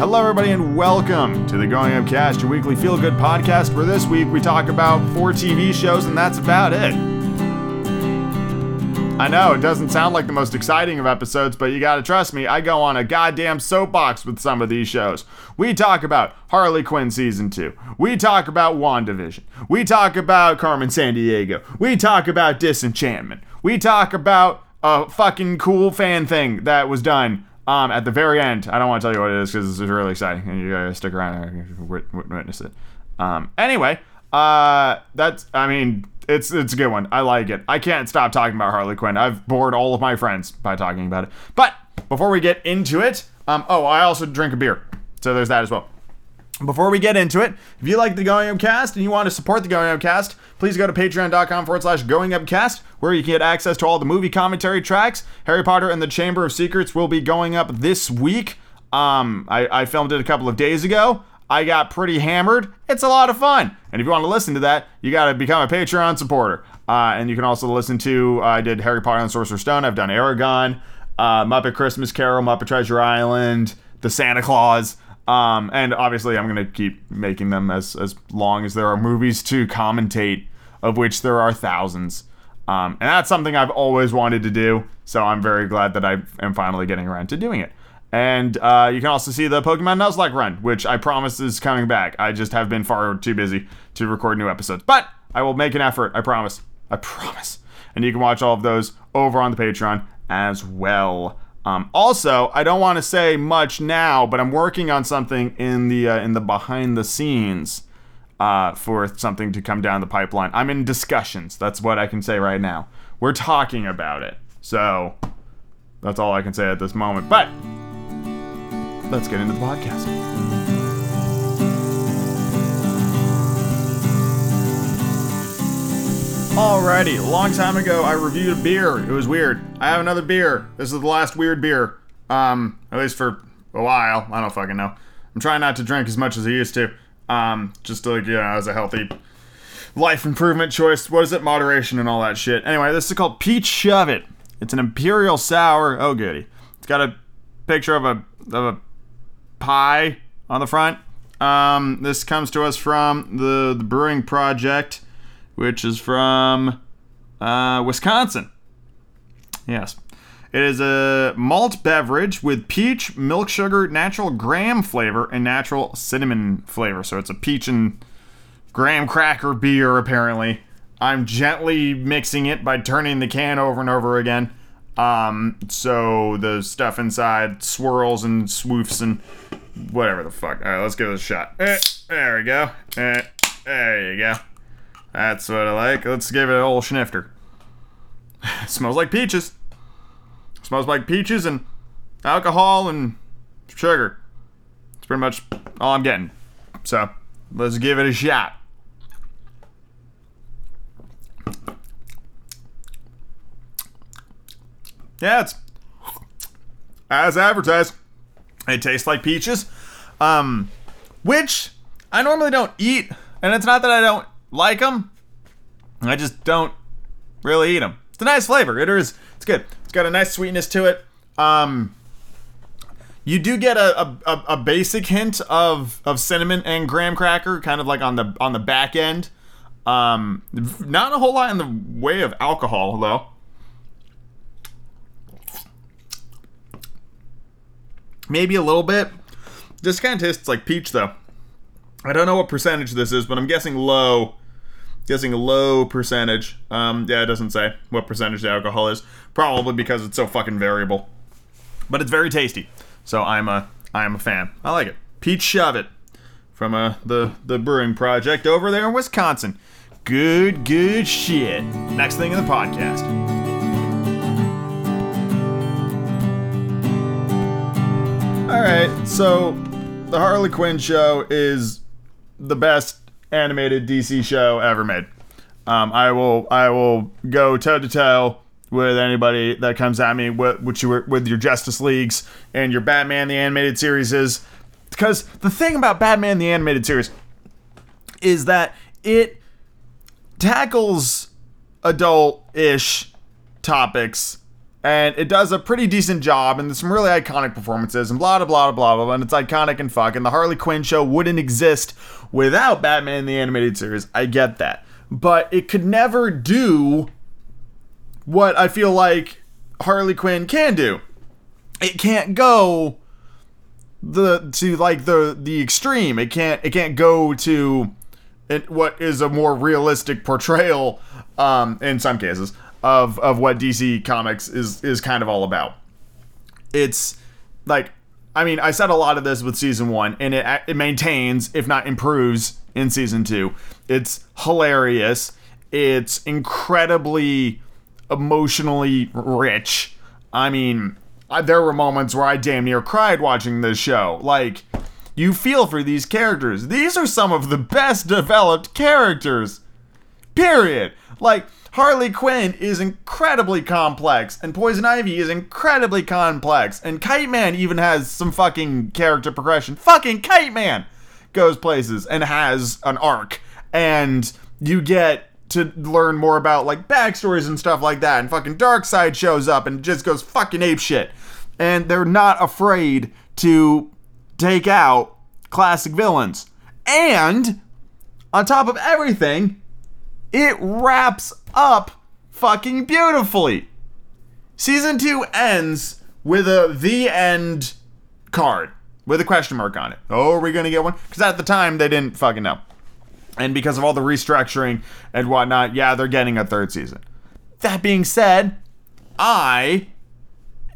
Hello, everybody, and welcome to the Going Up Cast, your weekly feel-good podcast, where this week we talk about 4 TV shows, and that's about it. I know, it doesn't sound like the most exciting of episodes, but you gotta trust me, I go on a goddamn soapbox with some of these shows. We talk about Harley Quinn Season 2. We talk about WandaVision. We talk about Carmen Sandiego. We talk about Disenchantment. We talk about a fucking cool fan thing that was done at the very end. I don't want to tell you what it is because this is really exciting, and you gotta stick around and witness it. It's a good one. I like it. I can't stop talking about Harley Quinn. I've bored all of my friends by talking about it. But before we get into it, I also drink a beer. So there's that as well. Before we get into it, if you like the Going Up Cast and you want to support the Going Up Cast, please go to patreon.com/goingupcast, where you can get access to all the movie commentary tracks. Harry Potter and the Chamber of Secrets will be going up this week. I filmed it a couple of days ago. I got pretty hammered. It's a lot of fun. And if you want to listen to that, you got to become a Patreon supporter. And you can also listen to, I did Harry Potter and the Sorcerer's Stone. I've done Aragon, Muppet Christmas Carol, Muppet Treasure Island, The Santa Claus. And obviously, I'm going to keep making them as long as there are movies to commentate, of which there are thousands. And that's something I've always wanted to do. So I'm very glad that I am finally getting around to doing it. And you can also see the Pokemon Nuzlocke run, which I promise is coming back. I just have been far too busy to record new episodes. But I will make an effort, I promise. I promise. And you can watch all of those over on the Patreon as well. Also, I don't want to say much now, but I'm working on something in the behind the scenes for something to come down the pipeline. I'm in discussions. That's what I can say right now. We're talking about it. So that's all I can say at this moment. But let's get into the podcast. Alrighty, a long time ago I reviewed a beer. It was weird. I have another beer. This is the last weird beer. At least for a while. I don't fucking know. I'm trying not to drink as much as I used to. Just to, as a healthy life improvement choice. What is it? Moderation and all that shit. Anyway, this is called Peach Shove It. It's an imperial sour. Oh goody. It's got a picture of a pie on the front. This comes to us from the Brewing Project, which is from Wisconsin. Yes. It is a malt beverage with peach, milk sugar, natural graham flavor, and natural cinnamon flavor. So it's a peach and graham cracker beer, apparently. I'm gently mixing it by turning the can over and over again. So the stuff inside swirls and swoofs and whatever the fuck. All right, let's give it a shot. There we go. There you go. That's what I like. Let's give it an old snifter. Smells like peaches. Smells like peaches and alcohol and sugar. That's pretty much all I'm getting. So let's give it a shot. Yeah, it's as advertised. It tastes like peaches, which I normally don't eat, and it's not that I don't like them. I just don't really eat them. It's a nice flavor. It is. It's good. It's got a nice sweetness to it. You do get a basic hint of cinnamon and graham cracker, kind of like on the back end. Not a whole lot in the way of alcohol, though. Maybe a little bit. This kind of tastes like peach, though. I don't know what percentage this is, but I'm guessing low. Guessing a low percentage. It doesn't say what percentage the alcohol is. Probably because it's so fucking variable. But it's very tasty. So I'm a fan. I like it. Peach Shove It from the Brewing Project over there in Wisconsin. Good shit. Next thing in the podcast. Alright, so the Harley Quinn show is the best animated DC show ever made. I will go toe-to-toe with anybody that comes at me with your Justice Leagues and your Batman the Animated Series is. Because the thing about Batman the Animated Series is that it tackles adult-ish topics And it does a pretty decent job, and there's some really iconic performances, and blah, blah, blah, blah, blah, and it's iconic and fuck, and the Harley Quinn show wouldn't exist without Batman the Animated Series. I get that. But it could never do what I feel like Harley Quinn can do. It can't go to the extreme. It can't go to what is a more realistic portrayal, in some cases, of what DC Comics is kind of all about. It's like, I mean, I said a lot of this with season one, and it maintains, if not improves, in season two. It's hilarious. It's incredibly emotionally rich. I mean, there were moments where I damn near cried watching this show. Like, you feel for these characters. These are some of the best developed characters. Period. Like, Harley Quinn is incredibly complex, and Poison Ivy is incredibly complex, and Kite Man even has some fucking character progression. Fucking Kite Man goes places and has an arc, and you get to learn more about, like, backstories and stuff like that, and fucking Darkseid shows up and just goes fucking apeshit. And they're not afraid to take out classic villains. And, on top of everything, it wraps up fucking beautifully. Season 2 ends with the end card, with a question mark on it. Oh, are we gonna get one? Because at the time, they didn't fucking know. And because of all the restructuring and whatnot, yeah, they're getting a third season. That being said, I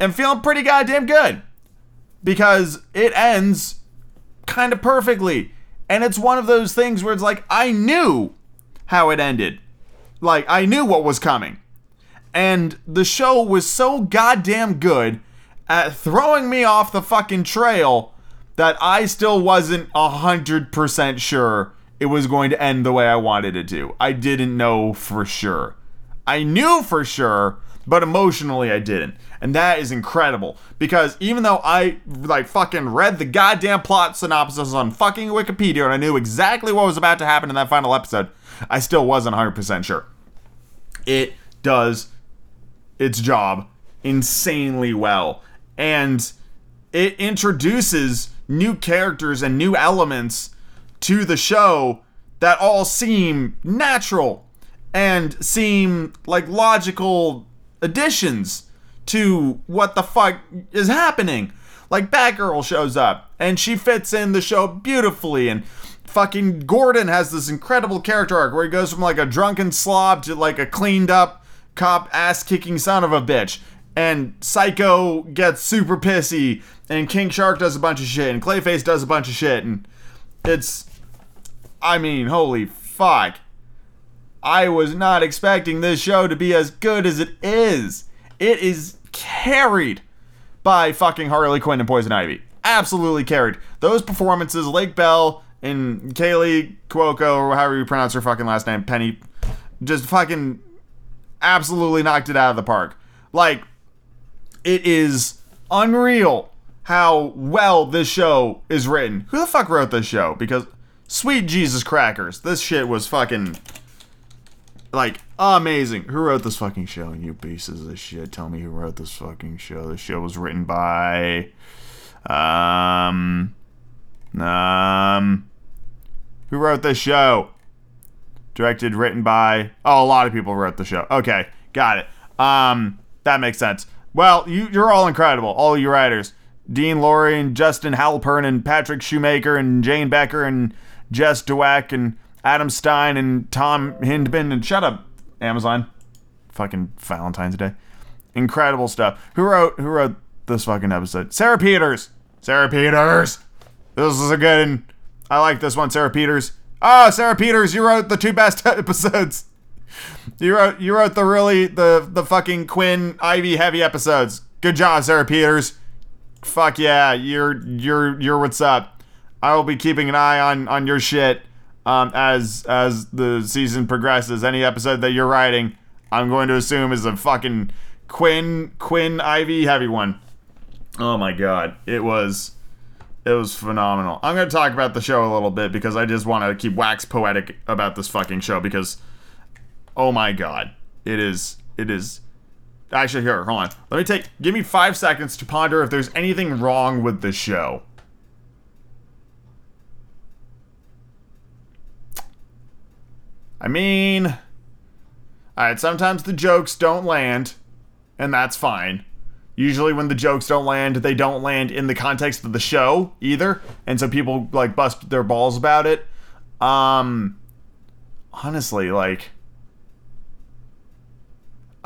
am feeling pretty goddamn good because it ends kind of perfectly. And it's one of those things where it's like, I knew how it ended. Like, I knew what was coming. And the show was so goddamn good at throwing me off the fucking trail that I still wasn't 100% sure it was going to end the way I wanted it to. I didn't know for sure. I knew for sure, but emotionally I didn't. And that is incredible. Because even though I, like, fucking read the goddamn plot synopsis on fucking Wikipedia and I knew exactly what was about to happen in that final episode, I still wasn't 100% sure. It does its job insanely well. And it introduces new characters and new elements to the show that all seem natural and seem like logical additions to what the fuck is happening. Like, Batgirl shows up and she fits in the show beautifully, and fucking Gordon has this incredible character arc where he goes from like a drunken slob to like a cleaned up cop ass kicking son of a bitch. And Psycho gets super pissy, and King Shark does a bunch of shit, and Clayface does a bunch of shit, and it's, I mean, holy fuck. I was not expecting this show to be as good as it is. It is carried by fucking Harley Quinn and Poison Ivy. Absolutely carried. Those performances, Lake Bell and Kaylee Cuoco, or however you pronounce her fucking last name, Penny, just fucking absolutely knocked it out of the park. Like, it is unreal how well this show is written. Who the fuck wrote this show? Because, sweet Jesus crackers, this shit was fucking, like, amazing. Who wrote this fucking show? You pieces of shit, tell me who wrote this fucking show. This show was written by, who wrote this show? Directed, written by, oh, a lot of people wrote the show. Okay, got it. That makes sense. Well, you're all incredible, all you writers. Dean Lorre and Justin Halpern and Patrick Shoemaker and Jane Becker and Jess Dweck and Adam Stein and Tom Hindman and shut up, Amazon. Fucking Valentine's Day. Incredible stuff. Who wrote this fucking episode? Sarah Peters. Sarah Peters. This is a good one. I like this one, Sarah Peters. Oh, Sarah Peters, you wrote the two best episodes. You wrote the fucking Quinn Ivy heavy episodes. Good job, Sarah Peters. Fuck yeah, you're what's up. I will be keeping an eye on your shit as the season progresses. Any episode that you're writing, I'm going to assume is a fucking Quinn Ivy heavy one. Oh my god, it was phenomenal. I'm going to talk about the show a little bit because I just want to keep wax poetic about this fucking show because, oh my god, it is Actually, here, hold on. Let me take... Give me 5 seconds to ponder if there's anything wrong with the show. I mean... Alright, sometimes the jokes don't land, and that's fine. Usually when the jokes don't land, they don't land in the context of the show, either. And so people, like, bust their balls about it. Honestly, like...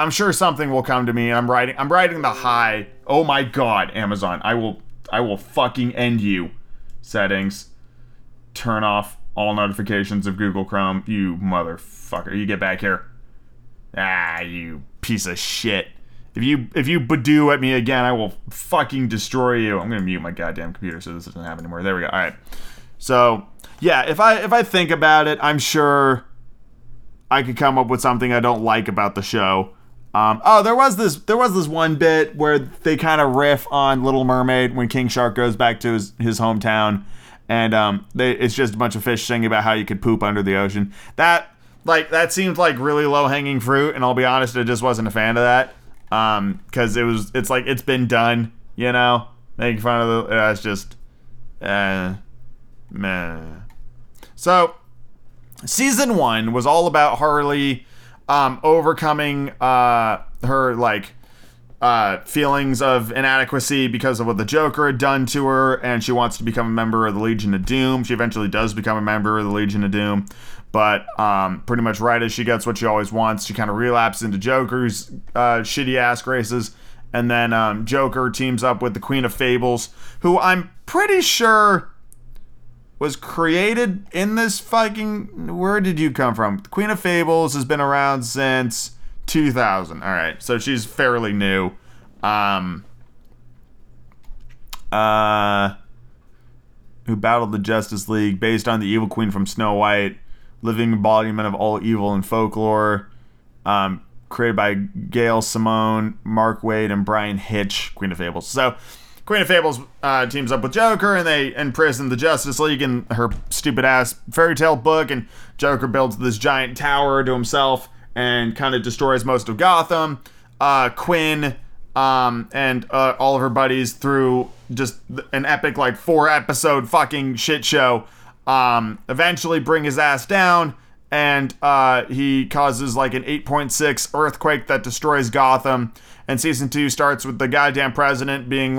I'm sure something will come to me, and I'm riding the high. Oh my god, Amazon. I will fucking end you. Settings. Turn off all notifications of Google Chrome. You motherfucker. You get back here. Ah, you piece of shit. If you badoo at me again, I will fucking destroy you. I'm gonna mute my goddamn computer so this doesn't happen anymore. There we go. Alright. So yeah, if I think about it, I'm sure I could come up with something I don't like about the show. There was this one bit where they kind of riff on Little Mermaid when King Shark goes back to his hometown, and it's just a bunch of fish singing about how you could poop under the ocean. That seemed like really low hanging fruit, and I'll be honest, I just wasn't a fan of that because it's been done, you know, making fun of the. It's just meh. So season 1 was all about Harley overcoming her feelings of inadequacy because of what the Joker had done to her, and she wants to become a member of the Legion of Doom. She eventually does become a member of the Legion of Doom, but pretty much right as she gets what she always wants, she kind of relapses into Joker's shitty ass graces, and then Joker teams up with the Queen of Fables, who I'm pretty sure was created in this fucking... Where did you come from? The Queen of Fables has been around since 2000. All right, so she's fairly new. Who battled the Justice League, based on the evil queen from Snow White, living embodiment of all evil and folklore. Created by Gail Simone, Mark Waid, and Brian Hitch, Queen of Fables. So... Queen of Fables teams up with Joker, and they imprison the Justice League in her stupid-ass fairy tale book, and Joker builds this giant tower to himself and kind of destroys most of Gotham. Quinn and all of her buddies through just an epic, 4-episode fucking shit show, eventually bring his ass down, and he causes, an 8.6 earthquake that destroys Gotham. And season 2 starts with the goddamn president being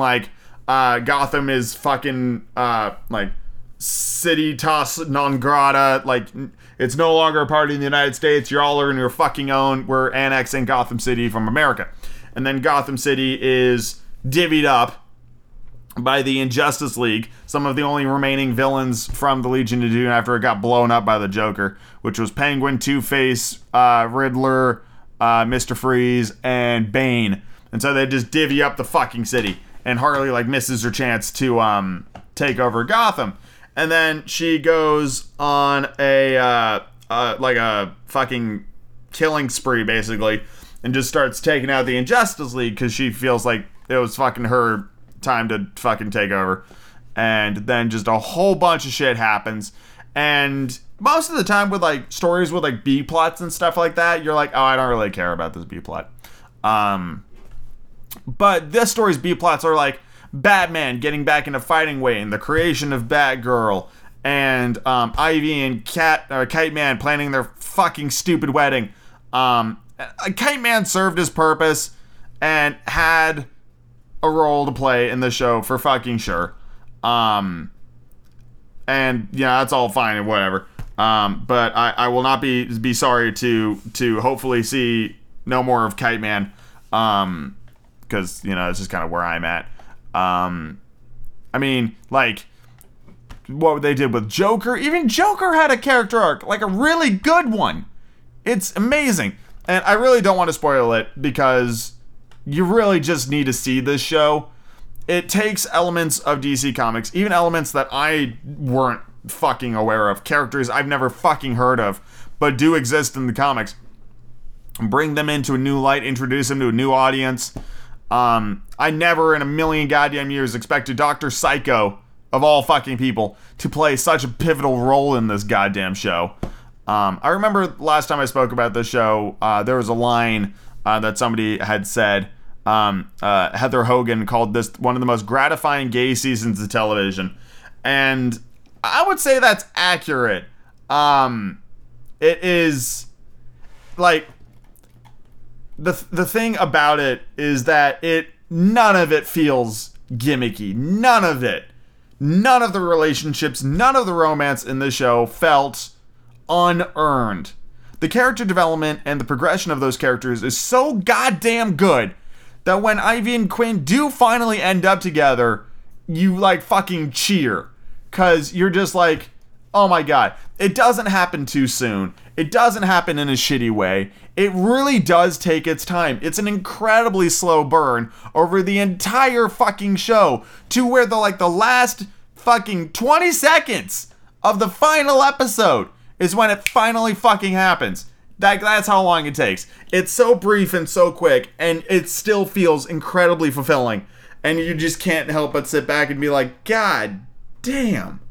Gotham is fucking, civitas non grata. It's no longer a part of the United States. You all are on your fucking own. We're annexing Gotham City from America. And then Gotham City is divvied up by the Injustice League. Some of the only remaining villains from the Legion of Doom after it got blown up by the Joker, which was Penguin, Two-Face, Riddler, Mr. Freeze, and Bane. And so they just divvy up the fucking city. And Harley, misses her chance to, take over Gotham. And then she goes on a fucking killing spree, basically. And just starts taking out the Injustice League, because she feels like it was fucking her time to fucking take over. And then just a whole bunch of shit happens. And... most of the time with, stories with, B-plots and stuff like that, you're like, oh, I don't really care about this B-plot. But this story's B-plots are, Batman getting back into fighting weight and the creation of Batgirl and Ivy and Kite Man planning their fucking stupid wedding. Kite Man served his purpose and had a role to play in the show for fucking sure. And, yeah, that's all fine and whatever. But I will not be sorry to hopefully see no more of Kite Man, because this is kind of where I'm at. What they did with Joker, even Joker had a character arc, a really good one. It's amazing, and I really don't want to spoil it because you really just need to see this show. It takes elements of DC Comics, even elements that I weren't fucking aware of, characters I've never fucking heard of but do exist in the comics, bring them into a new light, introduce them to a new audience. I never in a million goddamn years expected Dr. Psycho of all fucking people to play such a pivotal role in this goddamn show. I remember last time I spoke about this show, there was a line that somebody had said, Heather Hogan called this one of the most gratifying gay seasons of television. And I would say that's accurate. It is, like, the thing about it is that none of it feels gimmicky. None of it. None of the relationships, none of the romance in this show felt unearned. The character development and the progression of those characters is so goddamn good that when Ivy and Quinn do finally end up together, you, like, fucking cheer. 'Cause you're just like, oh my god. It doesn't happen too soon. It doesn't happen in a shitty way. It really does take its time. It's an incredibly slow burn over the entire fucking show to where the last fucking 20 seconds of the final episode is when it finally fucking happens. That's how long it takes. It's so brief and so quick, and it still feels incredibly fulfilling. And you just can't help but sit back and be like, god damn.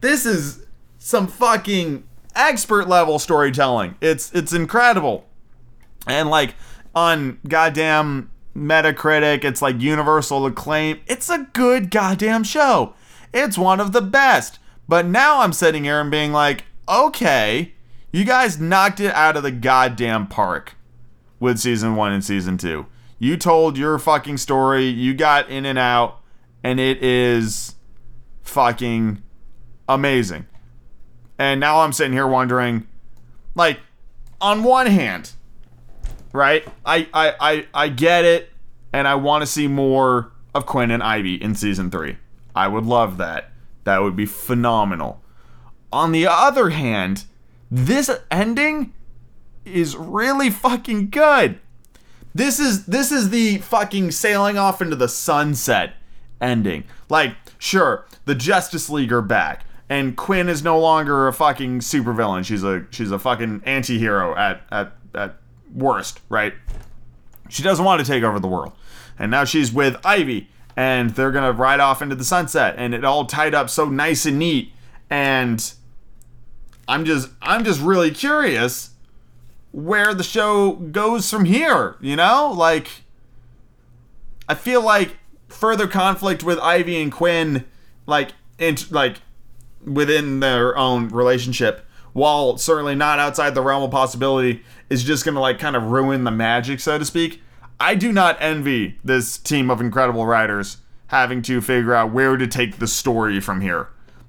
This is some fucking expert level storytelling. It's incredible. And on goddamn Metacritic, it's universal acclaim. It's a good goddamn show. It's one of the best. But now I'm sitting here and being like, okay, you guys knocked it out of the goddamn park with season 1 and season 2. You told your fucking story. You got in and out, and it is fucking amazing. And now I'm sitting here wondering, on one hand, right? I get it, and I want to see more of Quinn and Ivy in season 3. I would love that. That would be phenomenal. On the other hand, this ending is really fucking good. This is the fucking sailing off into the sunset ending. Sure, the Justice League are back, and Quinn is no longer a fucking supervillain. She's a fucking anti-hero at worst, right? She doesn't want to take over the world. And now she's with Ivy, and they're going to ride off into the sunset, and it all tied up so nice and neat. And I'm just really curious where the show goes from here, you know? I feel like further conflict with Ivy and Quinn, within their own relationship, while certainly not outside the realm of possibility, is just going to kind of ruin the magic, so to speak. I do not envy this team of incredible writers having to figure out where to take the story from here,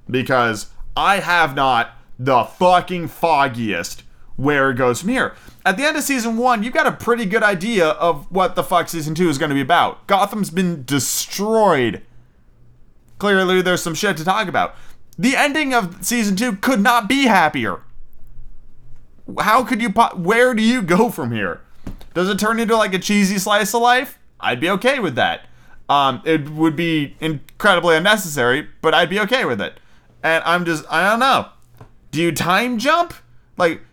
because I have not the fucking foggiest where it goes from here. At the end of season 1, you've got a pretty good idea of what the fuck season 2 is going to be about. Gotham's been destroyed. Clearly, there's some shit to talk about. The ending of season 2 could not be happier. How could you... where do you go from here? Does it turn into a cheesy slice of life? I'd be okay with that. It would be incredibly unnecessary, but I'd be okay with it. And I don't know. Do you time jump?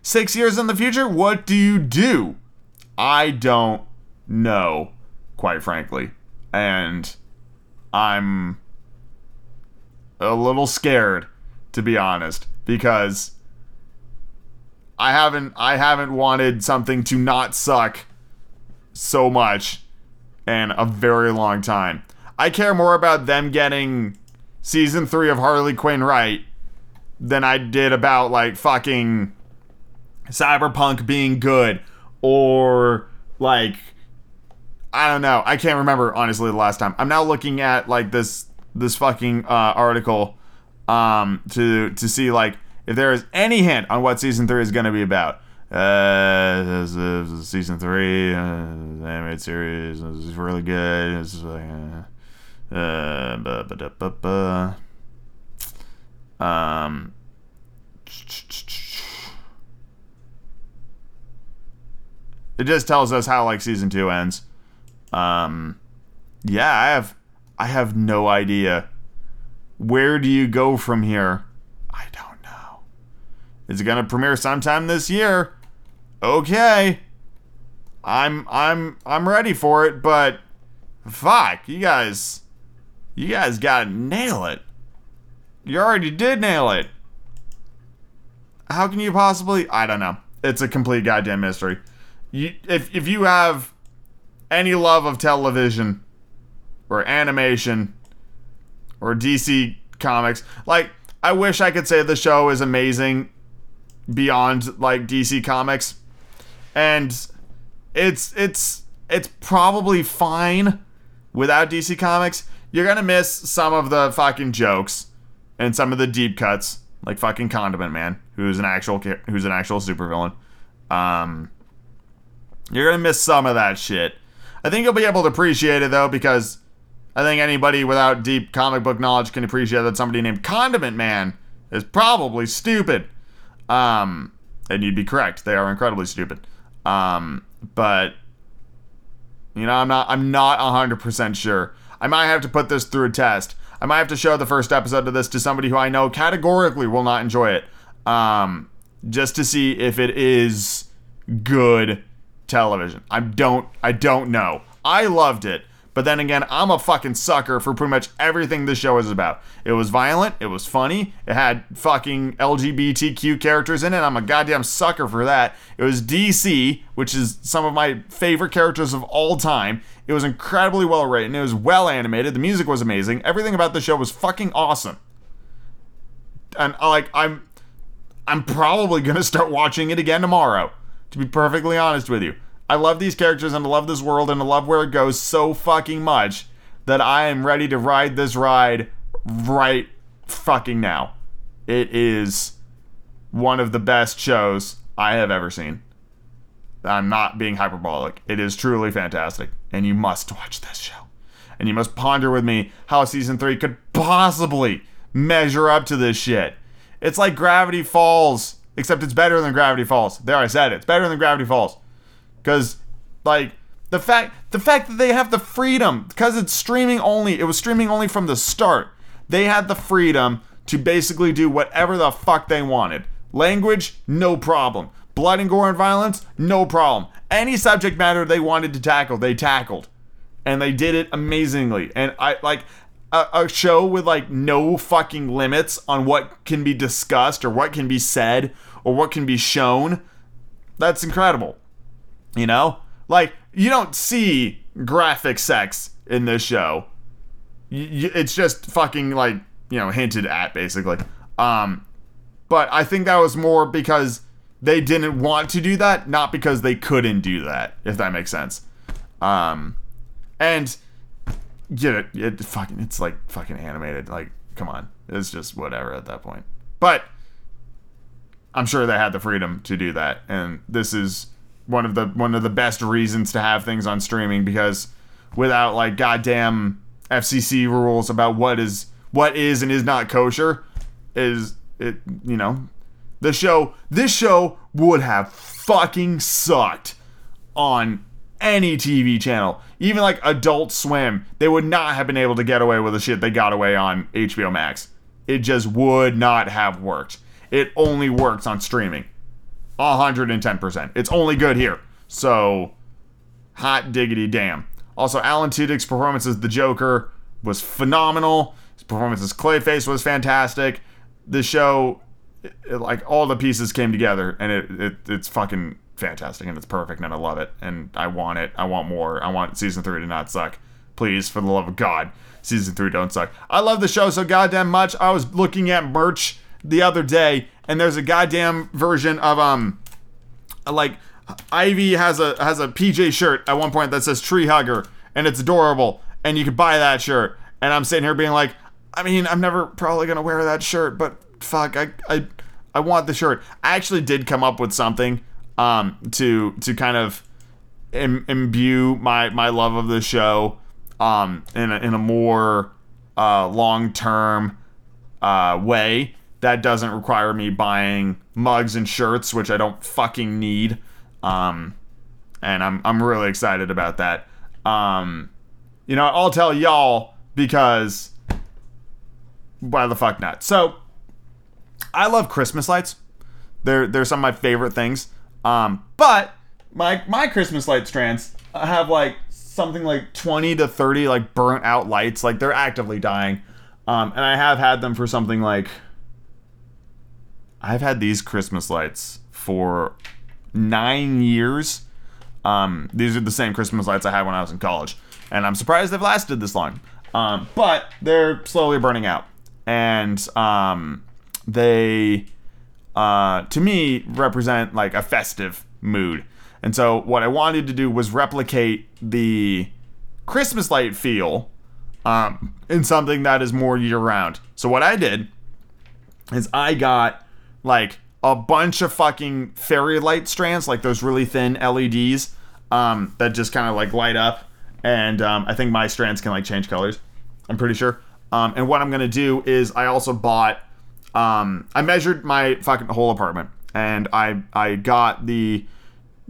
6 years in the future? What do you do? I don't know, quite frankly. And I'm a little scared, to be honest, because I haven't wanted something to not suck so much in a very long time. I care more about them getting season 3 of Harley Quinn right than I did about fucking Cyberpunk being good, or I don't know. I can't remember, honestly, the last time. I'm now looking at this fucking article to see if there is any hint on what season 3 is going to be about. Season 3 animated series is really good. It's it just tells us how season 2 ends. Yeah, I have no idea. Where do you go from here? I don't know. Is it gonna premiere sometime this year? Okay. I'm ready for it, but fuck, you guys gotta nail it. You already did nail it. How can you possibly? I don't know. It's a complete goddamn mystery. if you have any love of television or animation or DC Comics, like, I wish I could say the show is amazing beyond, like, DC Comics. And it's probably fine without DC Comics. You're gonna miss some of the fucking jokes and some of the deep cuts, like fucking Condiment Man, who's an actual supervillain. You're gonna miss some of that shit. I think you'll be able to appreciate it though, because I think anybody without deep comic book knowledge can appreciate that somebody named Condiment Man is probably stupid. And you'd be correct; they are incredibly stupid. But you know, I'm not 100% sure. I might have to put this through a test. I might have to show the first episode of this to somebody who I know categorically will not enjoy it, just to see if it is good television. I don't know. I loved it, but then again, I'm a fucking sucker for pretty much everything this show is about. It was violent. It was funny. It had fucking LGBTQ characters in it. I'm a goddamn sucker for that. It was DC, which is some of my favorite characters of all time. It was incredibly well written. It was well animated. The music was amazing. Everything about the show was fucking awesome. And like, I'm probably gonna start watching it again tomorrow, to be perfectly honest with you. I love these characters and I love this world and I love where it goes so fucking much that I am ready to ride this ride right fucking now. It is one of the best shows I have ever seen. I'm not being hyperbolic. It is truly fantastic. And you must watch this show. And you must ponder with me how season 3 could possibly measure up to this shit. It's like Gravity Falls, except it's better than Gravity Falls. There, I said it. It's better than Gravity Falls. Because, like, the fact that they have the freedom, because it's streaming only, it was streaming only from the start. They had the freedom to basically do whatever the fuck they wanted. Language, no problem. Blood and gore and violence, no problem. Any subject matter they wanted to tackle, they tackled. And they did it amazingly. And I like a show with like no fucking limits on what can be discussed or what can be said or what can be shown. That's incredible. You know? Like, you don't see graphic sex in this show. It's just fucking, like, you know, hinted at basically. But I think that was more because they didn't want to do that, not because they couldn't do that, if that makes sense. And get it, it's like fucking animated. Like, come on. It's just whatever at that point. But I'm sure they had the freedom to do that. And this is one of the best reasons to have things on streaming, because without like goddamn FCC rules about what is and is not kosher, is it, you know, This show would have fucking sucked on any TV channel. Even like Adult Swim, they would not have been able to get away with the shit they got away on HBO Max. It just would not have worked. It only works on streaming. 110%. It's only good here. So, hot diggity damn. Also, Alan Tudyk's performance as the Joker was phenomenal. His performance as Clayface was fantastic. The show, like, all the pieces came together, and it's fucking fantastic, and it's perfect, and I love it, and I want it. I want more. I want season 3 to not suck. Please, for the love of God, season 3 don't suck. I love the show so goddamn much. I was looking at merch the other day, and there's a goddamn version of like, Ivy has a PJ shirt at one point that says Tree Hugger, and it's adorable, and you could buy that shirt, and I'm sitting here being like, I mean, I'm never probably gonna wear that shirt, but fuck, I want the shirt. I actually did come up with something to kind of imbue my love of the show in a more long-term way that doesn't require me buying mugs and shirts, which I don't fucking need. And I'm really excited about that. You know, I'll tell y'all, because why the fuck not? So, I love Christmas lights. They're some of my favorite things. But my Christmas light strands have like something like 20 to 30 like burnt out lights. Like, they're actively dying. And I have had them for something like, I've had these Christmas lights for 9 years. These are the same Christmas lights I had when I was in college, and I'm surprised they've lasted this long. But they're slowly burning out, and they, to me, represent like a festive mood. And so what I wanted to do was replicate the Christmas light feel in something that is more year-round. So what I did is I got like a bunch of fucking fairy light strands, like those really thin LEDs that just kind of like light up. And I think my strands can like change colors, I'm pretty sure. And what I'm going to do is I also bought, I measured my fucking whole apartment, and I got the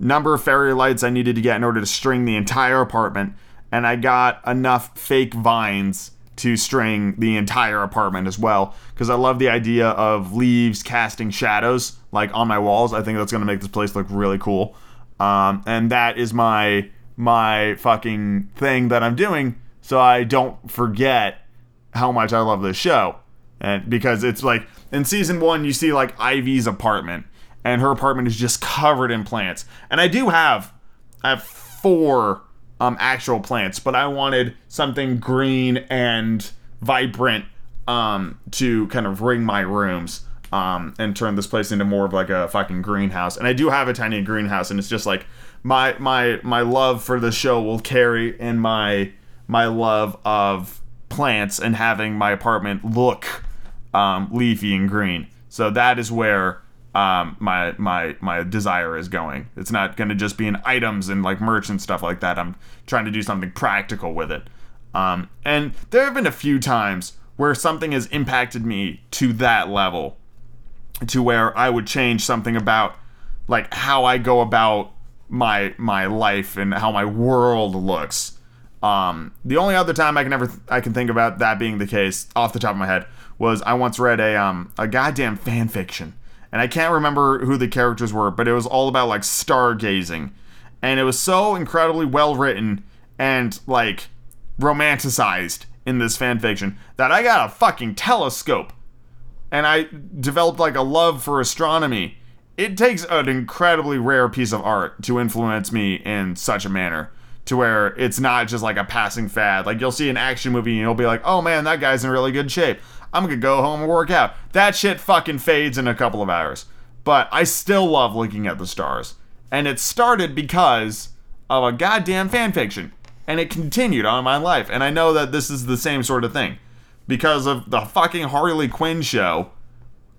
number of fairy lights I needed to get in order to string the entire apartment. And I got enough fake vines to string the entire apartment as well, because I love the idea of leaves casting shadows like on my walls. I think that's going to make this place look really cool. And that is my fucking thing that I'm doing, so I don't forget how much I love this show. And because it's like in season one, you see like Ivy's apartment, and her apartment is just covered in plants. And I have four actual plants, but I wanted something green and vibrant to kind of ring my rooms and turn this place into more of like a fucking greenhouse. And I do have a tiny greenhouse, and it's just like my love for the show will carry in my love of plants and having my apartment look leafy and green. So that is where my desire is going. It's not going to just be in items and like merch and stuff like that. I'm trying to do something practical with it. And there have been a few times where something has impacted me to that level, to where I would change something about like how I go about my life and how my world looks. The only other time I can think about that being the case off the top of my head was I once read a goddamn fan fiction. And I can't remember who the characters were, but it was all about, like, stargazing. And it was so incredibly well-written and, like, romanticized in this fanfiction that I got a fucking telescope. And I developed, like, a love for astronomy. It takes an incredibly rare piece of art to influence me in such a manner, to where it's not just, like, a passing fad. Like, you'll see an action movie and you'll be like, oh, man, that guy's in really good shape. I'm going to go home and work out. That shit fucking fades in a couple of hours. But I still love looking at the stars. And it started because of a goddamn fan fiction. And it continued on in my life. And I know that this is the same sort of thing. Because of the fucking Harley Quinn show,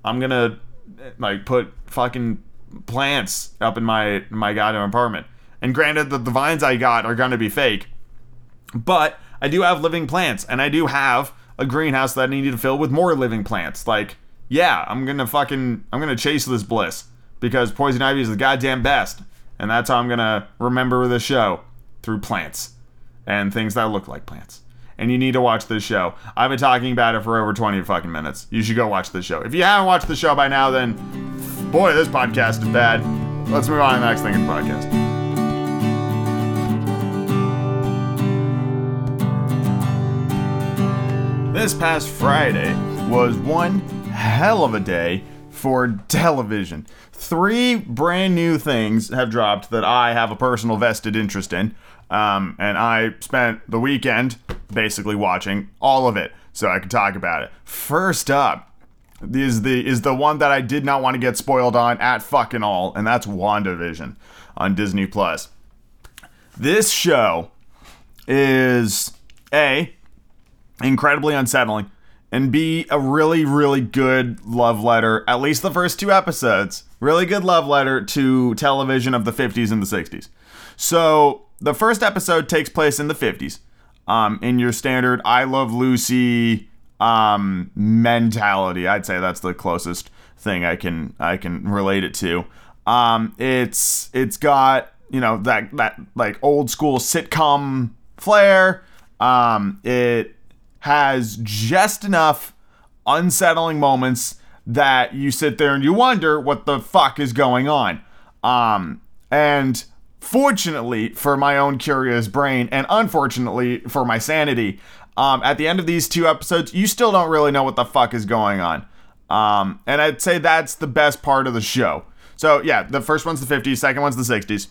I'm going to like put fucking plants up in my goddamn apartment. And granted that the vines I got are going to be fake. But I do have living plants. And I do have a greenhouse that I needed to fill with more living plants. Like, yeah, I'm gonna chase this bliss, because poison ivy is the goddamn best, and that's how I'm gonna remember the show, through plants and things that look like plants. And you need to watch this show. I've been talking about it for over 20 fucking minutes. You should go watch this show. If you haven't watched the show by now, then boy, this podcast is bad. Let's move on to the next thing in the podcast. This past Friday was one hell of a day for television. 3 brand new things have dropped that I have a personal vested interest in, and I spent the weekend basically watching all of it so I could talk about it. First up is the one that I did not want to get spoiled on at fucking all, and that's WandaVision on Disney+. This show is incredibly unsettling, and be a really, really good love letter, at least the first 2 episodes, really good love letter to television of the 50s and the 60s. So the first episode takes place in the 50s, in your standard I Love Lucy mentality. I'd say that's the closest thing I can relate it to. It's got, you know, that like old school sitcom flair. It has just enough unsettling moments that you sit there and you wonder what the fuck is going on. And fortunately for my own curious brain, and unfortunately for my sanity, at the end of these 2 episodes, you still don't really know what the fuck is going on. And I'd say that's the best part of the show. So yeah, the first one's the 50s, second one's the 60s.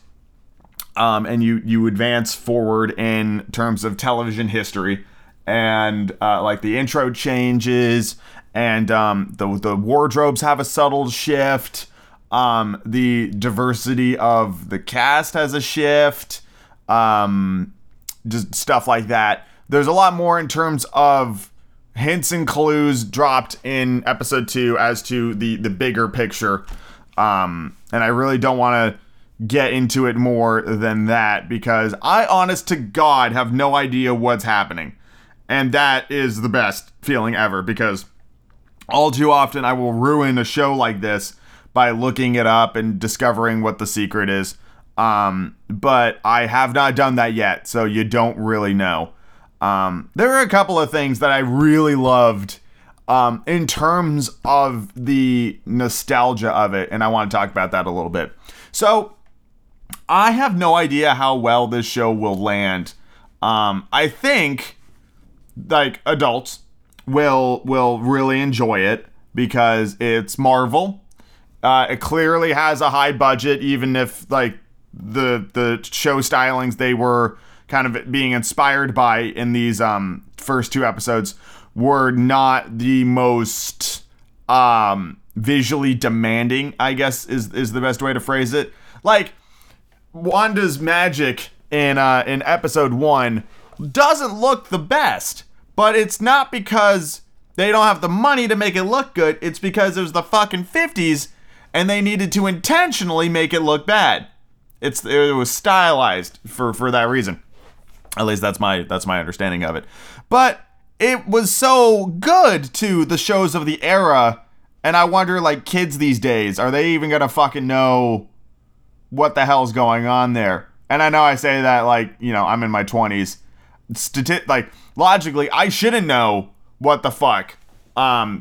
And you advance forward in terms of television history, and like the intro changes, and the wardrobes have a subtle shift. The diversity of the cast has a shift. Just stuff like that. There's a lot more in terms of hints and clues dropped in episode 2 as to the bigger picture. And I really don't want to get into it more than that, because I, honest to God, have no idea what's happening. And that is the best feeling ever, because all too often I will ruin a show like this by looking it up and discovering what the secret is. But I have not done that yet, so you don't really know. There are a couple of things that I really loved in terms of the nostalgia of it, and I want to talk about that a little bit. So, I have no idea how well this show will land. I think, like, adults will really enjoy it because it's Marvel. It clearly has a high budget, even if, like, the show stylings they were kind of being inspired by in these first 2 episodes were not the most visually demanding, I guess is the best way to phrase it. Like, Wanda's magic in episode 1 doesn't look the best, but it's not because they don't have the money to make it look good. It's because it was the fucking 50s and they needed to intentionally make it look bad. It was stylized for that reason. At least that's my understanding of it. But it was so good to the shows of the era, and I wonder, like, kids these days, are they even gonna fucking know what the hell's going on there? And I know I say that, like, you know, I'm in my 20s. Like, logically, I shouldn't know what the fuck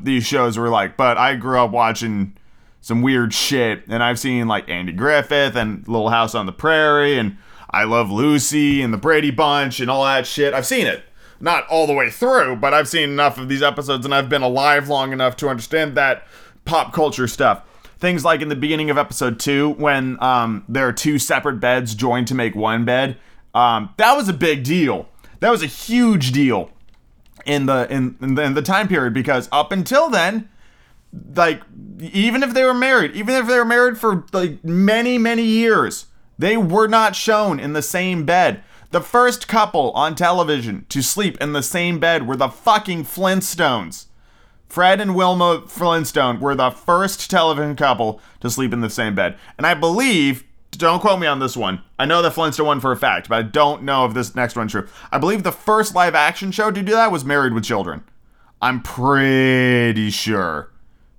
these shows were like, but I grew up watching some weird shit, and I've seen, like, Andy Griffith and Little House on the Prairie and I Love Lucy and the Brady Bunch and all that shit. I've seen it. Not all the way through, but I've seen enough of these episodes, and I've been alive long enough to understand that pop culture stuff. Things like in the beginning of episode 2, when there are 2 separate beds joined to make one bed. That was a big deal. That was a huge deal in the time period, because up until then, like, even if they were married for, like, many, many years, they were not shown in the same bed. The first couple on television to sleep in the same bed were the fucking Flintstones. Fred and Wilma Flintstone were the first television couple to sleep in the same bed. And I believe, don't quote me on this one, I know the Flintstone one for a fact, but I don't know if this next one's true. I believe the first live action show to do that was Married with Children. I'm pretty sure.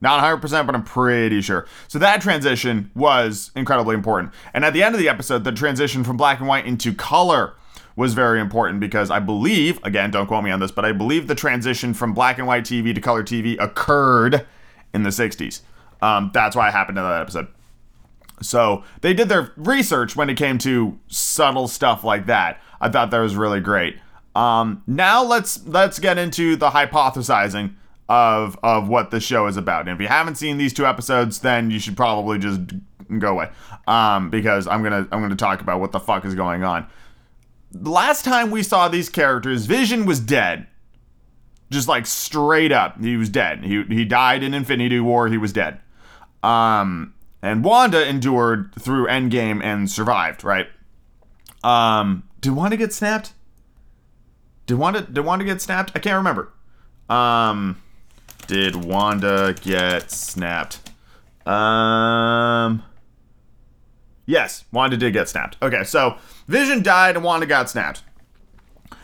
Not 100%, but I'm pretty sure. So that transition was incredibly important. And at the end of the episode, the transition from black and white into color was very important, because I believe, again, don't quote me on this, but I believe the transition from black and white TV to color TV occurred in the 60s. That's why it happened in that episode. So they did their research when it came to subtle stuff like that. I thought that was really great. Now let's get into the hypothesizing of what the show is about. And if you haven't seen these 2 episodes, then you should probably just go away, because I'm gonna talk about what the fuck is going on. The last time we saw these characters, Vision was dead. Just, like, straight up, he was dead. He died in Infinity War. He was dead. And Wanda endured through Endgame and survived, right? Did Wanda get snapped? Did Wanda get snapped? I can't remember. Did Wanda get snapped? Yes, Wanda did get snapped. Okay, so Vision died and Wanda got snapped.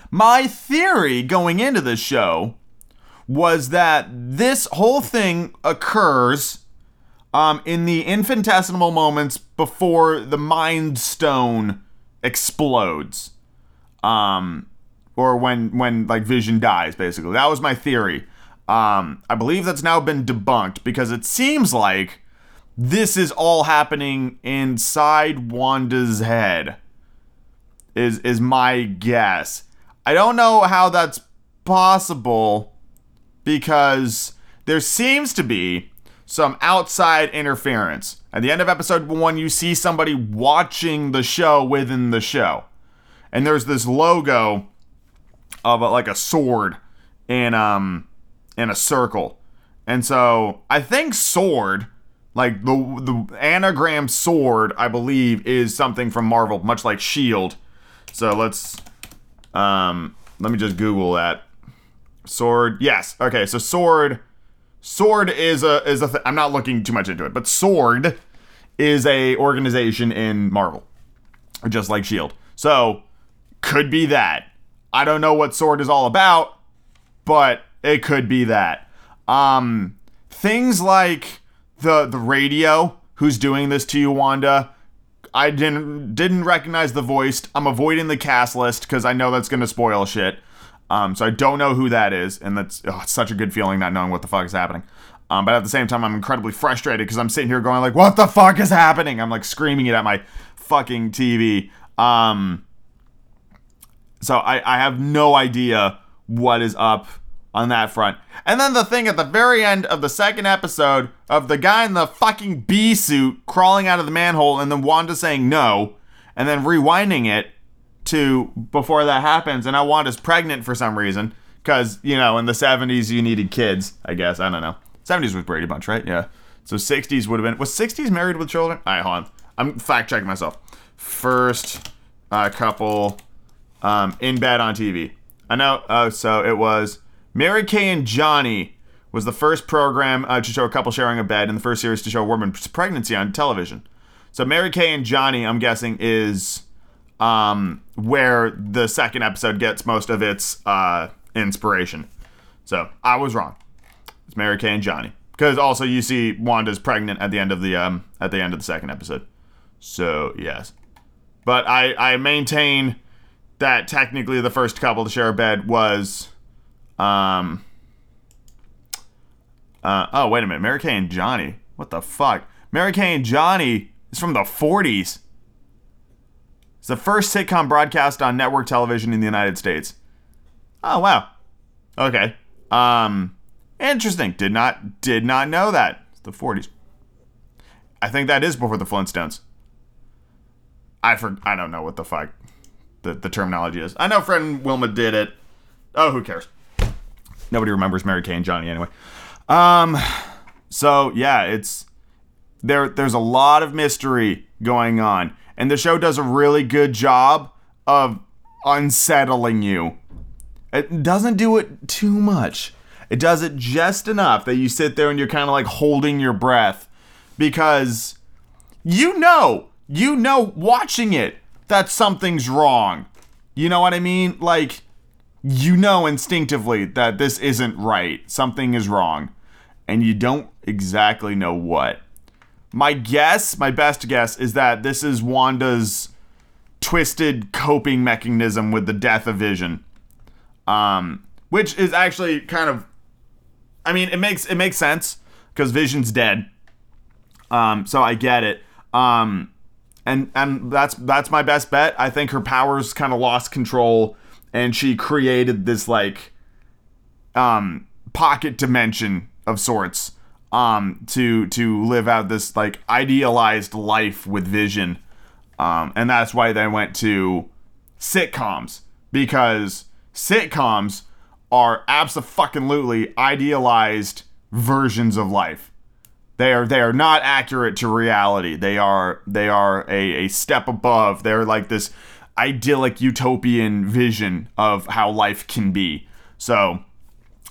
My theory going into this show was that this whole thing occurs in the infinitesimal moments before the Mind Stone explodes. Or when like Vision dies, basically. That was my theory. I believe that's now been debunked, because it seems like this is all happening inside Wanda's head, is my guess. I don't know how that's possible, because there seems to be some outside interference. At the end of episode 1, you see somebody watching the show within the show. And there's this logo of like a sword in a circle. And so I think sword, like the anagram sword, I believe, is something from Marvel, much like Shield. So let's let me just Google that. Sword. Yes. Okay. So sword. Sword is a I'm not looking too much into it, but Sword is a organization in Marvel, just like Shield. So could be that. I don't know what Sword is all about, but it could be that. Things like the radio, who's doing this to you, Wanda. I didn't recognize the voice. I'm avoiding the cast list because I know that's gonna spoil shit. So I don't know who that is, and that's it's such a good feeling not knowing what the fuck is happening. But at the same time, I'm incredibly frustrated because I'm sitting here going like, what the fuck is happening? I'm like screaming it at my fucking TV. So I have no idea what is up on that front. And then the thing at the very end of the second episode of the guy in the fucking bee suit crawling out of the manhole and then Wanda saying no, and then rewinding it to before that happens, and I want is pregnant for some reason, because, you know, in the 70s you needed kids, I guess. I don't know. 70s was Brady Bunch, right? Yeah. So 60s would have been... Was 60s Married with Children? All right, hold on. I'm fact-checking myself. First couple in bed on TV. I know. So it was... Mary Kay and Johnny was the first program to show a couple sharing a bed, and the first series to show a woman's pregnancy on television. So Mary Kay and Johnny, I'm guessing, is... where the second episode gets most of its inspiration. So I was wrong. It's Mary Kay and Johnny, because also you see Wanda's pregnant at the end of the second episode. So yes, but I maintain that technically the first couple to share a bed was oh wait a minute, Mary Kay and Johnny. What the fuck? Mary Kay and Johnny is from the 40s. It's the first sitcom broadcast on network television in the United States. Oh, wow. Okay. Interesting. Did not know that. It's the 40s. I think that is before the Flintstones. I don't know what the fuck the terminology is. I know friend Wilma did it. Oh, who cares? Nobody remembers Mary Kay and Johnny anyway. So, yeah, it's... There's a lot of mystery going on. And the show does a really good job of unsettling you. It doesn't do it too much. It does it just enough that you sit there and you're kind of like holding your breath. Because you know watching it that something's wrong. You know what I mean? Like, you know instinctively that this isn't right. Something is wrong. And you don't exactly know what. My best guess, is that this is Wanda's twisted coping mechanism with the death of Vision. Which is actually kind of... I mean, it makes sense, because Vision's dead. So I get it. And that's my best bet. I think her powers kind of lost control, and she created this, like, pocket dimension of sorts. To live out this, like, idealized life with Vision. And that's why they went to sitcoms, because sitcoms are abso-fucking-lutely idealized versions of life. They are not accurate to reality. They are a step above. They're like this idyllic utopian vision of how life can be. So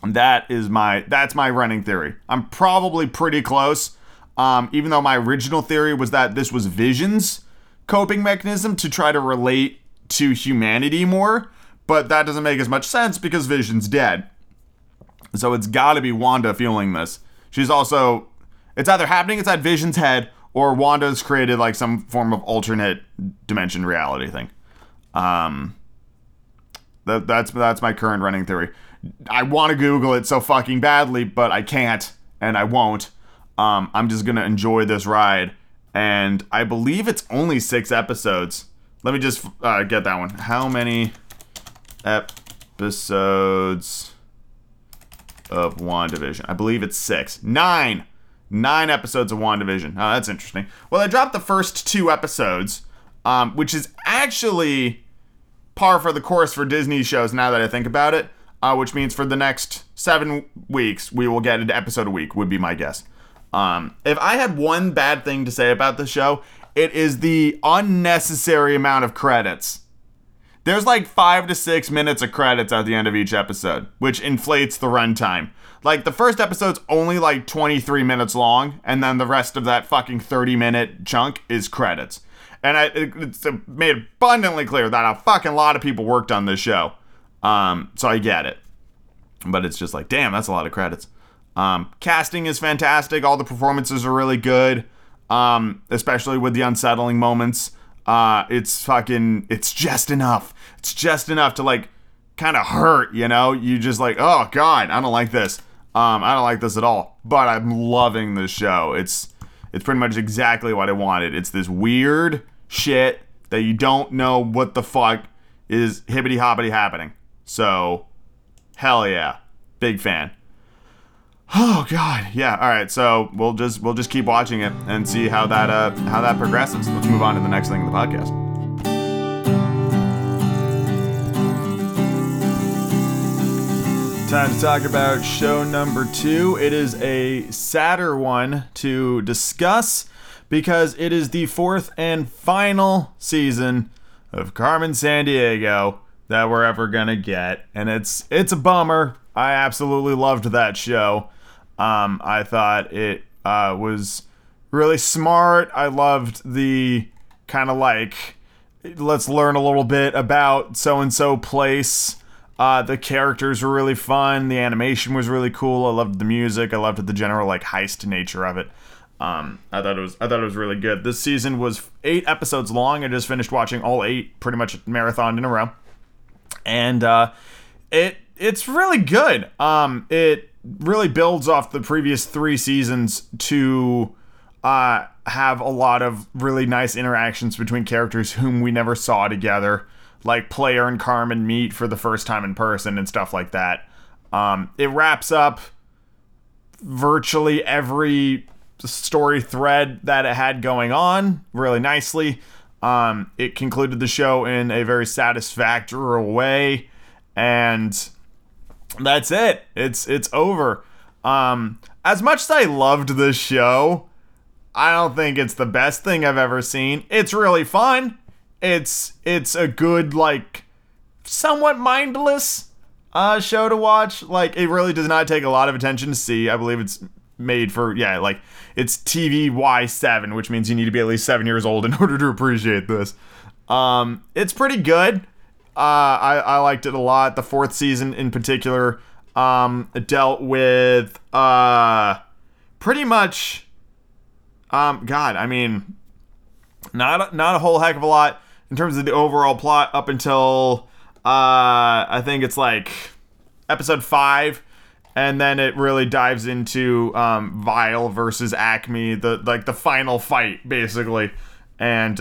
that's my running theory. I'm probably pretty close, even though my original theory was that this was Vision's coping mechanism to try to relate to humanity more, but that doesn't make as much sense because Vision's dead. So it's gotta be Wanda feeling this. She's also, it's either happening inside Vision's head or Wanda's created like some form of alternate dimension reality thing. That's my current running theory. I want to Google it so fucking badly, but I can't, and I won't. I'm just going to enjoy this ride, and I believe it's only 6 episodes. Let me just get that one. How many episodes of WandaVision? I believe it's 6. 9! 9 episodes of WandaVision. Oh, that's interesting. Well, I dropped the first 2 episodes, which is actually par for the course for Disney shows now that I think about it, which means for the next 7 weeks, we will get an episode a week, would be my guess. If I had one bad thing to say about the show, it is the unnecessary amount of credits. There's like 5 to 6 minutes of credits at the end of each episode, which inflates the runtime. Like, the first episode's only like 23 minutes long, and then the rest of that fucking 30-minute chunk is credits. And it's made abundantly clear that a fucking lot of people worked on this show. So I get it. But it's just like, damn, that's a lot of credits. Casting is fantastic. All the performances are really good, especially with the unsettling moments. It's just enough. It's just enough to like kind of hurt, you know? You just like, oh God, I don't like this. I don't like this at all, but I'm loving this show. It's pretty much exactly what I wanted. It's this weird shit that you don't know what the fuck is hibbity hoppity happening. So hell yeah. Big fan. Oh God, yeah. All right, so we'll just keep watching it and see how that progresses. Let's move on to the next thing in the podcast. Time to talk about show number 2. It is a sadder one to discuss because it is the 4th and final season of Carmen Sandiego that we're ever gonna get, and it's a bummer. I absolutely loved that show. I thought it was really smart. I loved the kind of like, let's learn a little bit about so-and-so place. The characters were really fun. The animation was really cool. I loved the music. I loved the general like heist nature of it. I thought it was really good. This season was 8 episodes long. I just finished watching all 8 pretty much marathoned in a row. And it's really good. It really builds off the previous 3 seasons to have a lot of really nice interactions between characters whom we never saw together, like Player and Carmen meet for the first time in person and stuff like that. It wraps up virtually every story thread that it had going on really nicely. It concluded the show in a very satisfactory way, and that's it. It's over. As much as I loved this show, I don't think it's the best thing I've ever seen. It's really fun. It's a good, like, somewhat mindless show to watch. Like, it really does not take a lot of attention to see. I believe it's made for, yeah, like, it's TVY7, which means you need to be at least 7 years old in order to appreciate this. It's pretty good. I liked it a lot. The 4th season in particular dealt with pretty much, not a whole heck of a lot in terms of the overall plot up until I think it's like episode 5, and then it really dives into Vile versus Acme, the final fight basically, and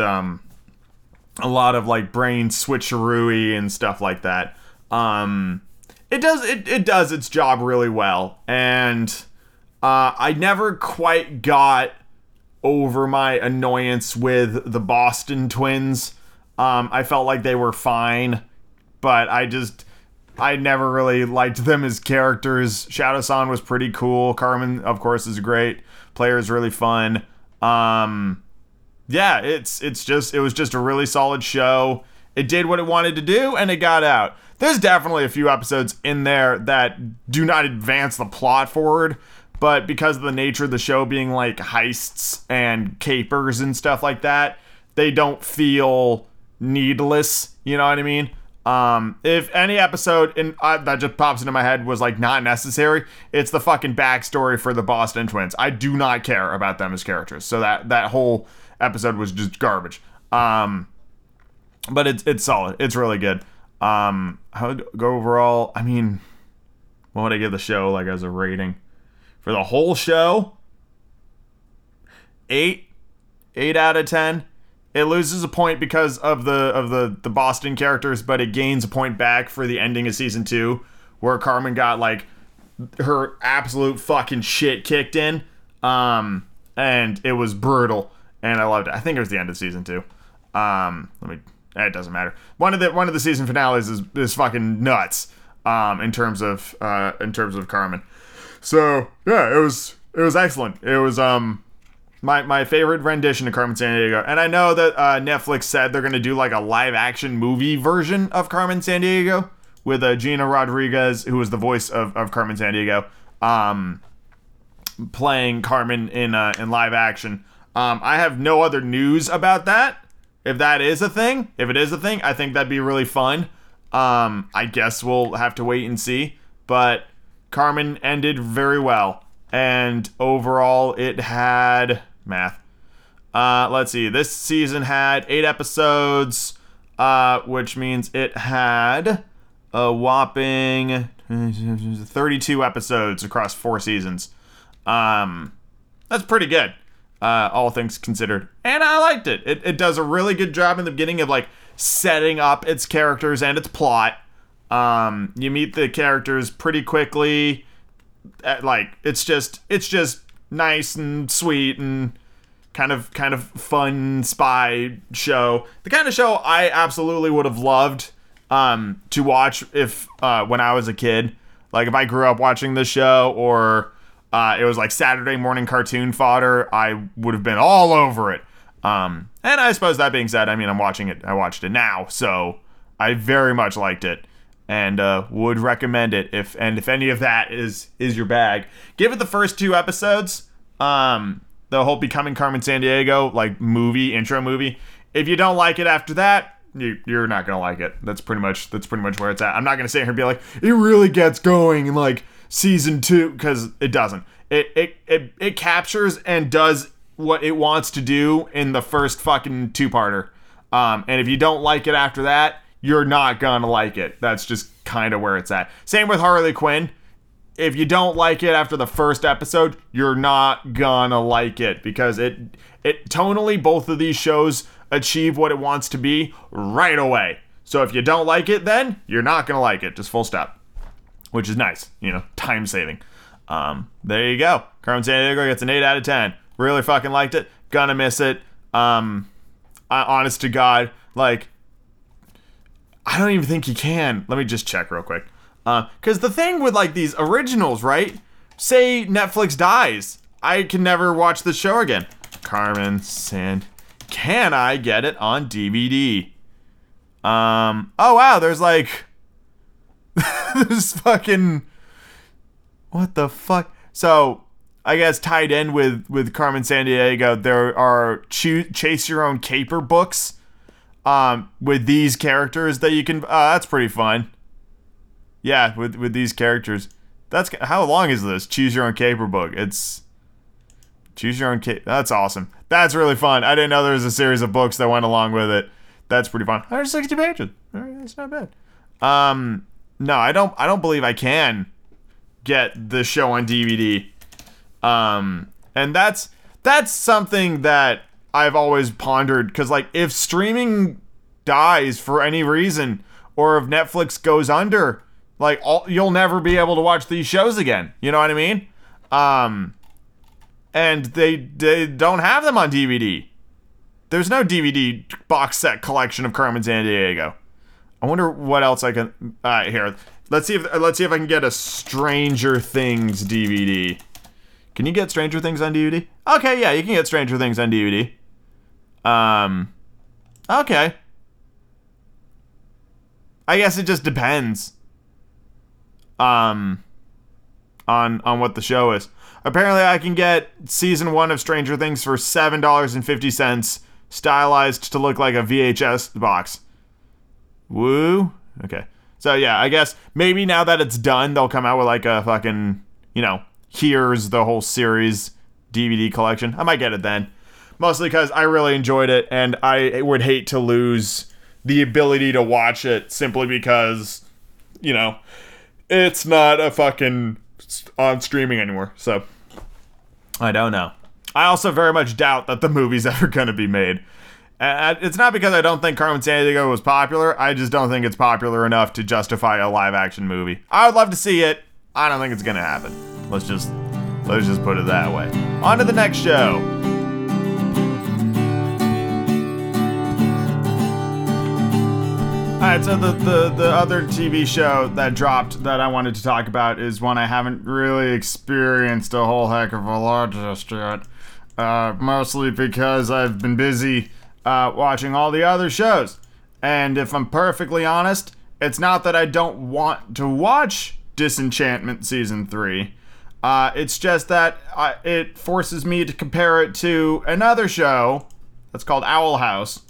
a lot of like brain switcheroo and stuff like that. It does its job really well, and I never quite got over my annoyance with the Boston twins. I felt like they were fine, but I never really liked them as characters. Shadow-san was pretty cool. Carmen, of course, is great. Player is really fun. Yeah, it was just a really solid show. It did what it wanted to do, and it got out. There's definitely a few episodes in there that do not advance the plot forward, but because of the nature of the show being like heists and capers and stuff like that, they don't feel needless. You know what I mean? If any episode that just pops into my head was like not necessary, it's the fucking backstory for the Boston twins. I do not care about them as characters, so that whole episode was just garbage. But it's solid. It's really good. I would go overall. I mean, what would I give the show like as a rating? For the whole show, 8 out of 10. It loses a point because of the Boston characters, but it gains a point back for the ending of season 2, where Carmen got like her absolute fucking shit kicked in. And it was brutal, and I loved it. I think it was the end of season 2. It doesn't matter. One of the season finales is fucking nuts. In terms of Carmen. So yeah, it was excellent. It was my favorite rendition of Carmen Sandiego. And I know that Netflix said they're gonna do like a live action movie version of Carmen Sandiego with Gina Rodriguez, who was the voice of Carmen Sandiego, playing Carmen in live action. I have no other news about that. If it is a thing, I think that'd be really fun. I guess we'll have to wait and see. But Carmen ended very well. And overall, it had... Math. Let's see. This season had 8 episodes, which means it had a whopping 32 episodes across 4 seasons. That's pretty good. All things considered. And I liked it. It does a really good job in the beginning of, like, setting up its characters and its plot. You meet the characters pretty quickly. It's just nice and sweet and kind of fun spy show. The kind of show I absolutely would have loved to watch if when I was a kid. Like, if I grew up watching this show, or... it was like Saturday morning cartoon fodder, I would have been all over it. And I suppose that being said, I mean, I watched it now, so I very much liked it and would recommend it if any of that is your bag. Give it the first 2 episodes, the whole Becoming Carmen Sandiego like intro movie. If you don't like it after that, you're not gonna like it. That's pretty much where it's at. I'm not gonna sit here and be like, it really gets going and like season 2, because it doesn't. It captures and does what it wants to do in the first fucking 2-parter. And if you don't like it after that, you're not gonna like it. That's just kind of where it's at. Same with Harley Quinn. If you don't like it after the first episode, you're not gonna like it, because it tonally, both of these shows achieve what it wants to be right away. So if you don't like it, then you're not gonna like it. Just full stop. Which is nice, time saving. There you go. Carmen Sandiego gets an 8 out of 10. Really fucking liked it. Gonna miss it. Honest to God, like, I don't even think you can. Let me just check real quick. Because the thing with like these originals, right? Say Netflix dies, I can never watch the show again. Carmen Sandiego. Can I get it on DVD? Oh wow, there's like. This fucking... What the fuck? So, I guess tied in with Carmen Sandiego, there are Chase Your Own Caper books with these characters that you can... that's pretty fun. Yeah, with these characters. That's... How long is this? Choose Your Own Caper book. It's... Choose Your Own Caper... That's awesome. That's really fun. I didn't know there was a series of books that went along with it. That's pretty fun. 160 pages. That's not bad. No, I don't believe I can get the show on DVD. And that's something that I've always pondered, because like if streaming dies for any reason, or if Netflix goes under, like you'll never be able to watch these shows again. You know what I mean? And they don't have them on DVD. There's no DVD box set collection of Carmen Sandiego. I wonder what else I can... here. Let's see if I can get a Stranger Things DVD. Can you get Stranger Things on DVD? Okay, yeah, you can get Stranger Things on DVD. Okay. I guess it just depends. On what the show is. Apparently I can get season 1 of Stranger Things for $7.50, stylized to look like a VHS box. Woo. Okay. So yeah, I guess maybe now that it's done, they'll come out with like a fucking, here's the whole series DVD collection. I might get it then. Mostly because I really enjoyed it, and I would hate to lose the ability to watch it simply because, it's not a fucking on streaming anymore. So I don't know. I also very much doubt that the movie's ever going to be made. It's not because I don't think Carmen Sandiego was popular. I just don't think it's popular enough to justify a live action movie. I would love to see it. I don't think it's going to happen. Let's just Let's just put it that way. On to the next show. All right, so the other TV show that dropped that I wanted to talk about is one I haven't really experienced a whole heck of a lot just yet. Mostly because I've been busy watching all the other shows. And if I'm perfectly honest, it's not that I don't want to watch Disenchantment Season 3. It's just that it forces me to compare it to another show that's called Owl House.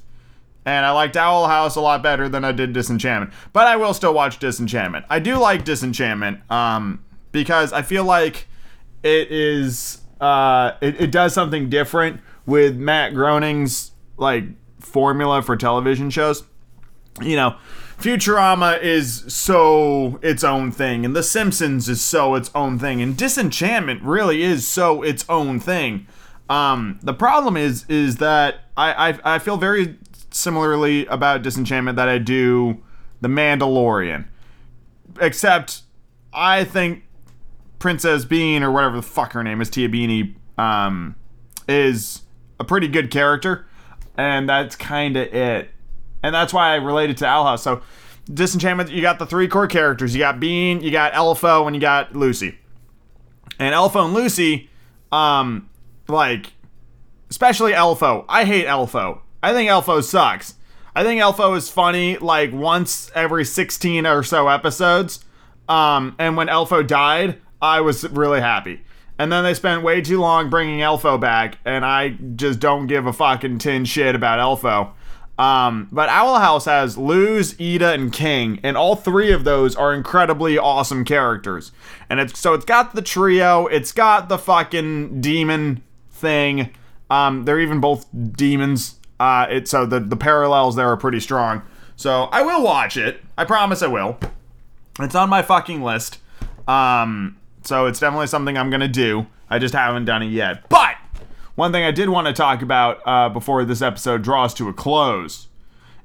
And I liked Owl House a lot better than I did Disenchantment. But I will still watch Disenchantment. I do like Disenchantment because I feel like it is... it does something different with Matt Groening's, like, formula for television shows. You know, Futurama is so its own thing, and The Simpsons is so its own thing, and Disenchantment really is so its own thing. The problem is that I feel very similarly about Disenchantment that I do The Mandalorian. Except, I think Princess Bean, or whatever the fuck her name is, Tia Beanie, is a pretty good character. And that's kind of it. And that's why I related to Owl House. So, Disenchantment, you got the three core characters. You got Bean, you got Elfo, and you got Lucy. And Elfo and Lucy, especially Elfo. I hate Elfo. I think Elfo sucks. I think Elfo is funny, like, once every 16 or so episodes. And when Elfo died, I was really happy. And then they spent way too long bringing Elfo back, and I just don't give a fucking tin shit about Elfo. But Owl House has Luz, Ida, and King, and all three of those are incredibly awesome characters. And it's got the trio, it's got the fucking demon thing. They're even both demons. So the parallels there are pretty strong. So I will watch it. I promise I will. It's on my fucking list. So it's definitely something I'm going to do. I just haven't done it yet. But one thing I did want to talk about before this episode draws to a close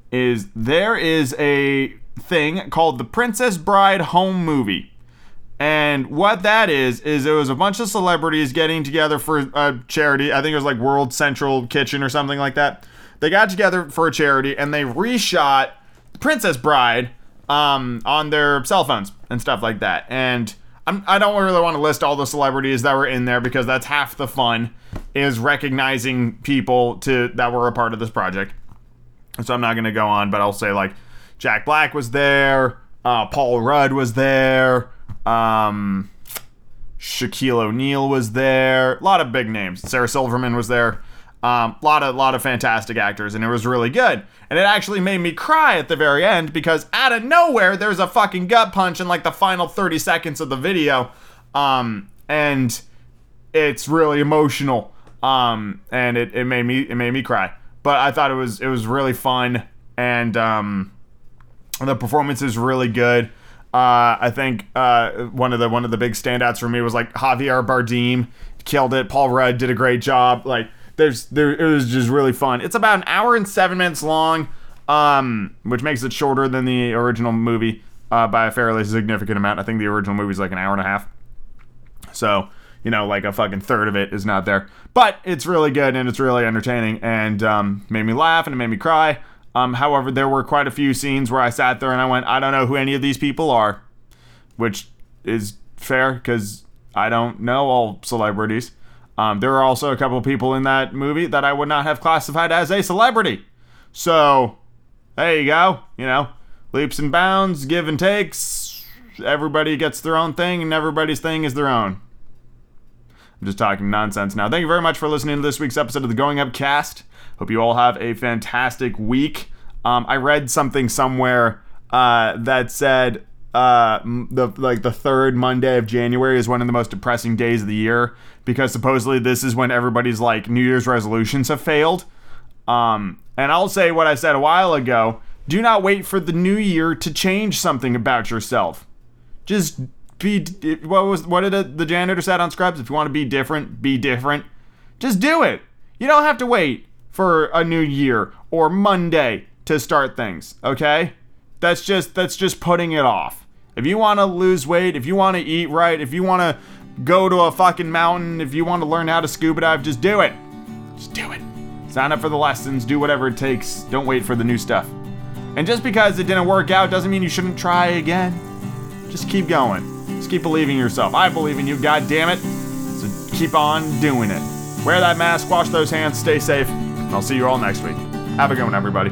is there is a thing called the Princess Bride Home Movie. And what that is it was a bunch of celebrities getting together for a charity. I think it was like World Central Kitchen or something like that. They got together for a charity and they reshot the Princess Bride on their cell phones and stuff like that. And I don't really want to list all the celebrities that were in there because that's half the fun is recognizing people that were a part of this project. So I'm not going to go on, but I'll say like Jack Black was there, Paul Rudd was there, Shaquille O'Neal was there, a lot of big names. Sarah Silverman was there, a lot of fantastic actors, and it was really good. And it actually made me cry at the very end because out of nowhere there's a fucking gut punch in like the final 30 seconds of the video, and it's really emotional, and it made me cry. But I thought it was really fun, and the performance is really good. I think one of the big standouts for me was like Javier Bardem killed it. Paul Rudd did a great job. Like it was just really fun. It's about an hour and 7 minutes long, which makes it shorter than the original movie by a fairly significant amount. I think the original movie is like an hour and a half. So you know, like a fucking third of it is not there. But it's really good and it's really entertaining and made me laugh and it made me cry. However, there were quite a few scenes where I sat there and I went, I don't know who any of these people are, which is fair because I don't know all celebrities. There are also a couple of people in that movie that I would not have classified as a celebrity. So there you go, you know, leaps and bounds, give and takes. Everybody gets their own thing and everybody's thing is their own. I'm just talking nonsense now. Thank you very much for listening to this week's episode of the Going Up Cast. Hope you all have a fantastic week. I read something somewhere that said the third Monday of January is one of the most depressing days of the year because supposedly this is when everybody's like New Year's resolutions have failed. And I'll say what I said a while ago. Do not wait for the new year to change something about yourself. Just be... What did the janitor said on Scrubs? If you want to be different, be different. Just do it. You don't have to wait for a new year or Monday to start things, okay? That's just putting it off. If you want to lose weight, if you want to eat right, if you want to go to a fucking mountain. If you want to learn how to scuba dive, just do it. Just do it. Sign up for the lessons. Do whatever it takes. Don't wait for the new stuff. And just because it didn't work out doesn't mean you shouldn't try again. Just keep going. Just keep believing yourself. I believe in you, goddammit. So keep on doing it. Wear that mask. Wash those hands. Stay safe. I'll see you all next week. Have a good one, everybody.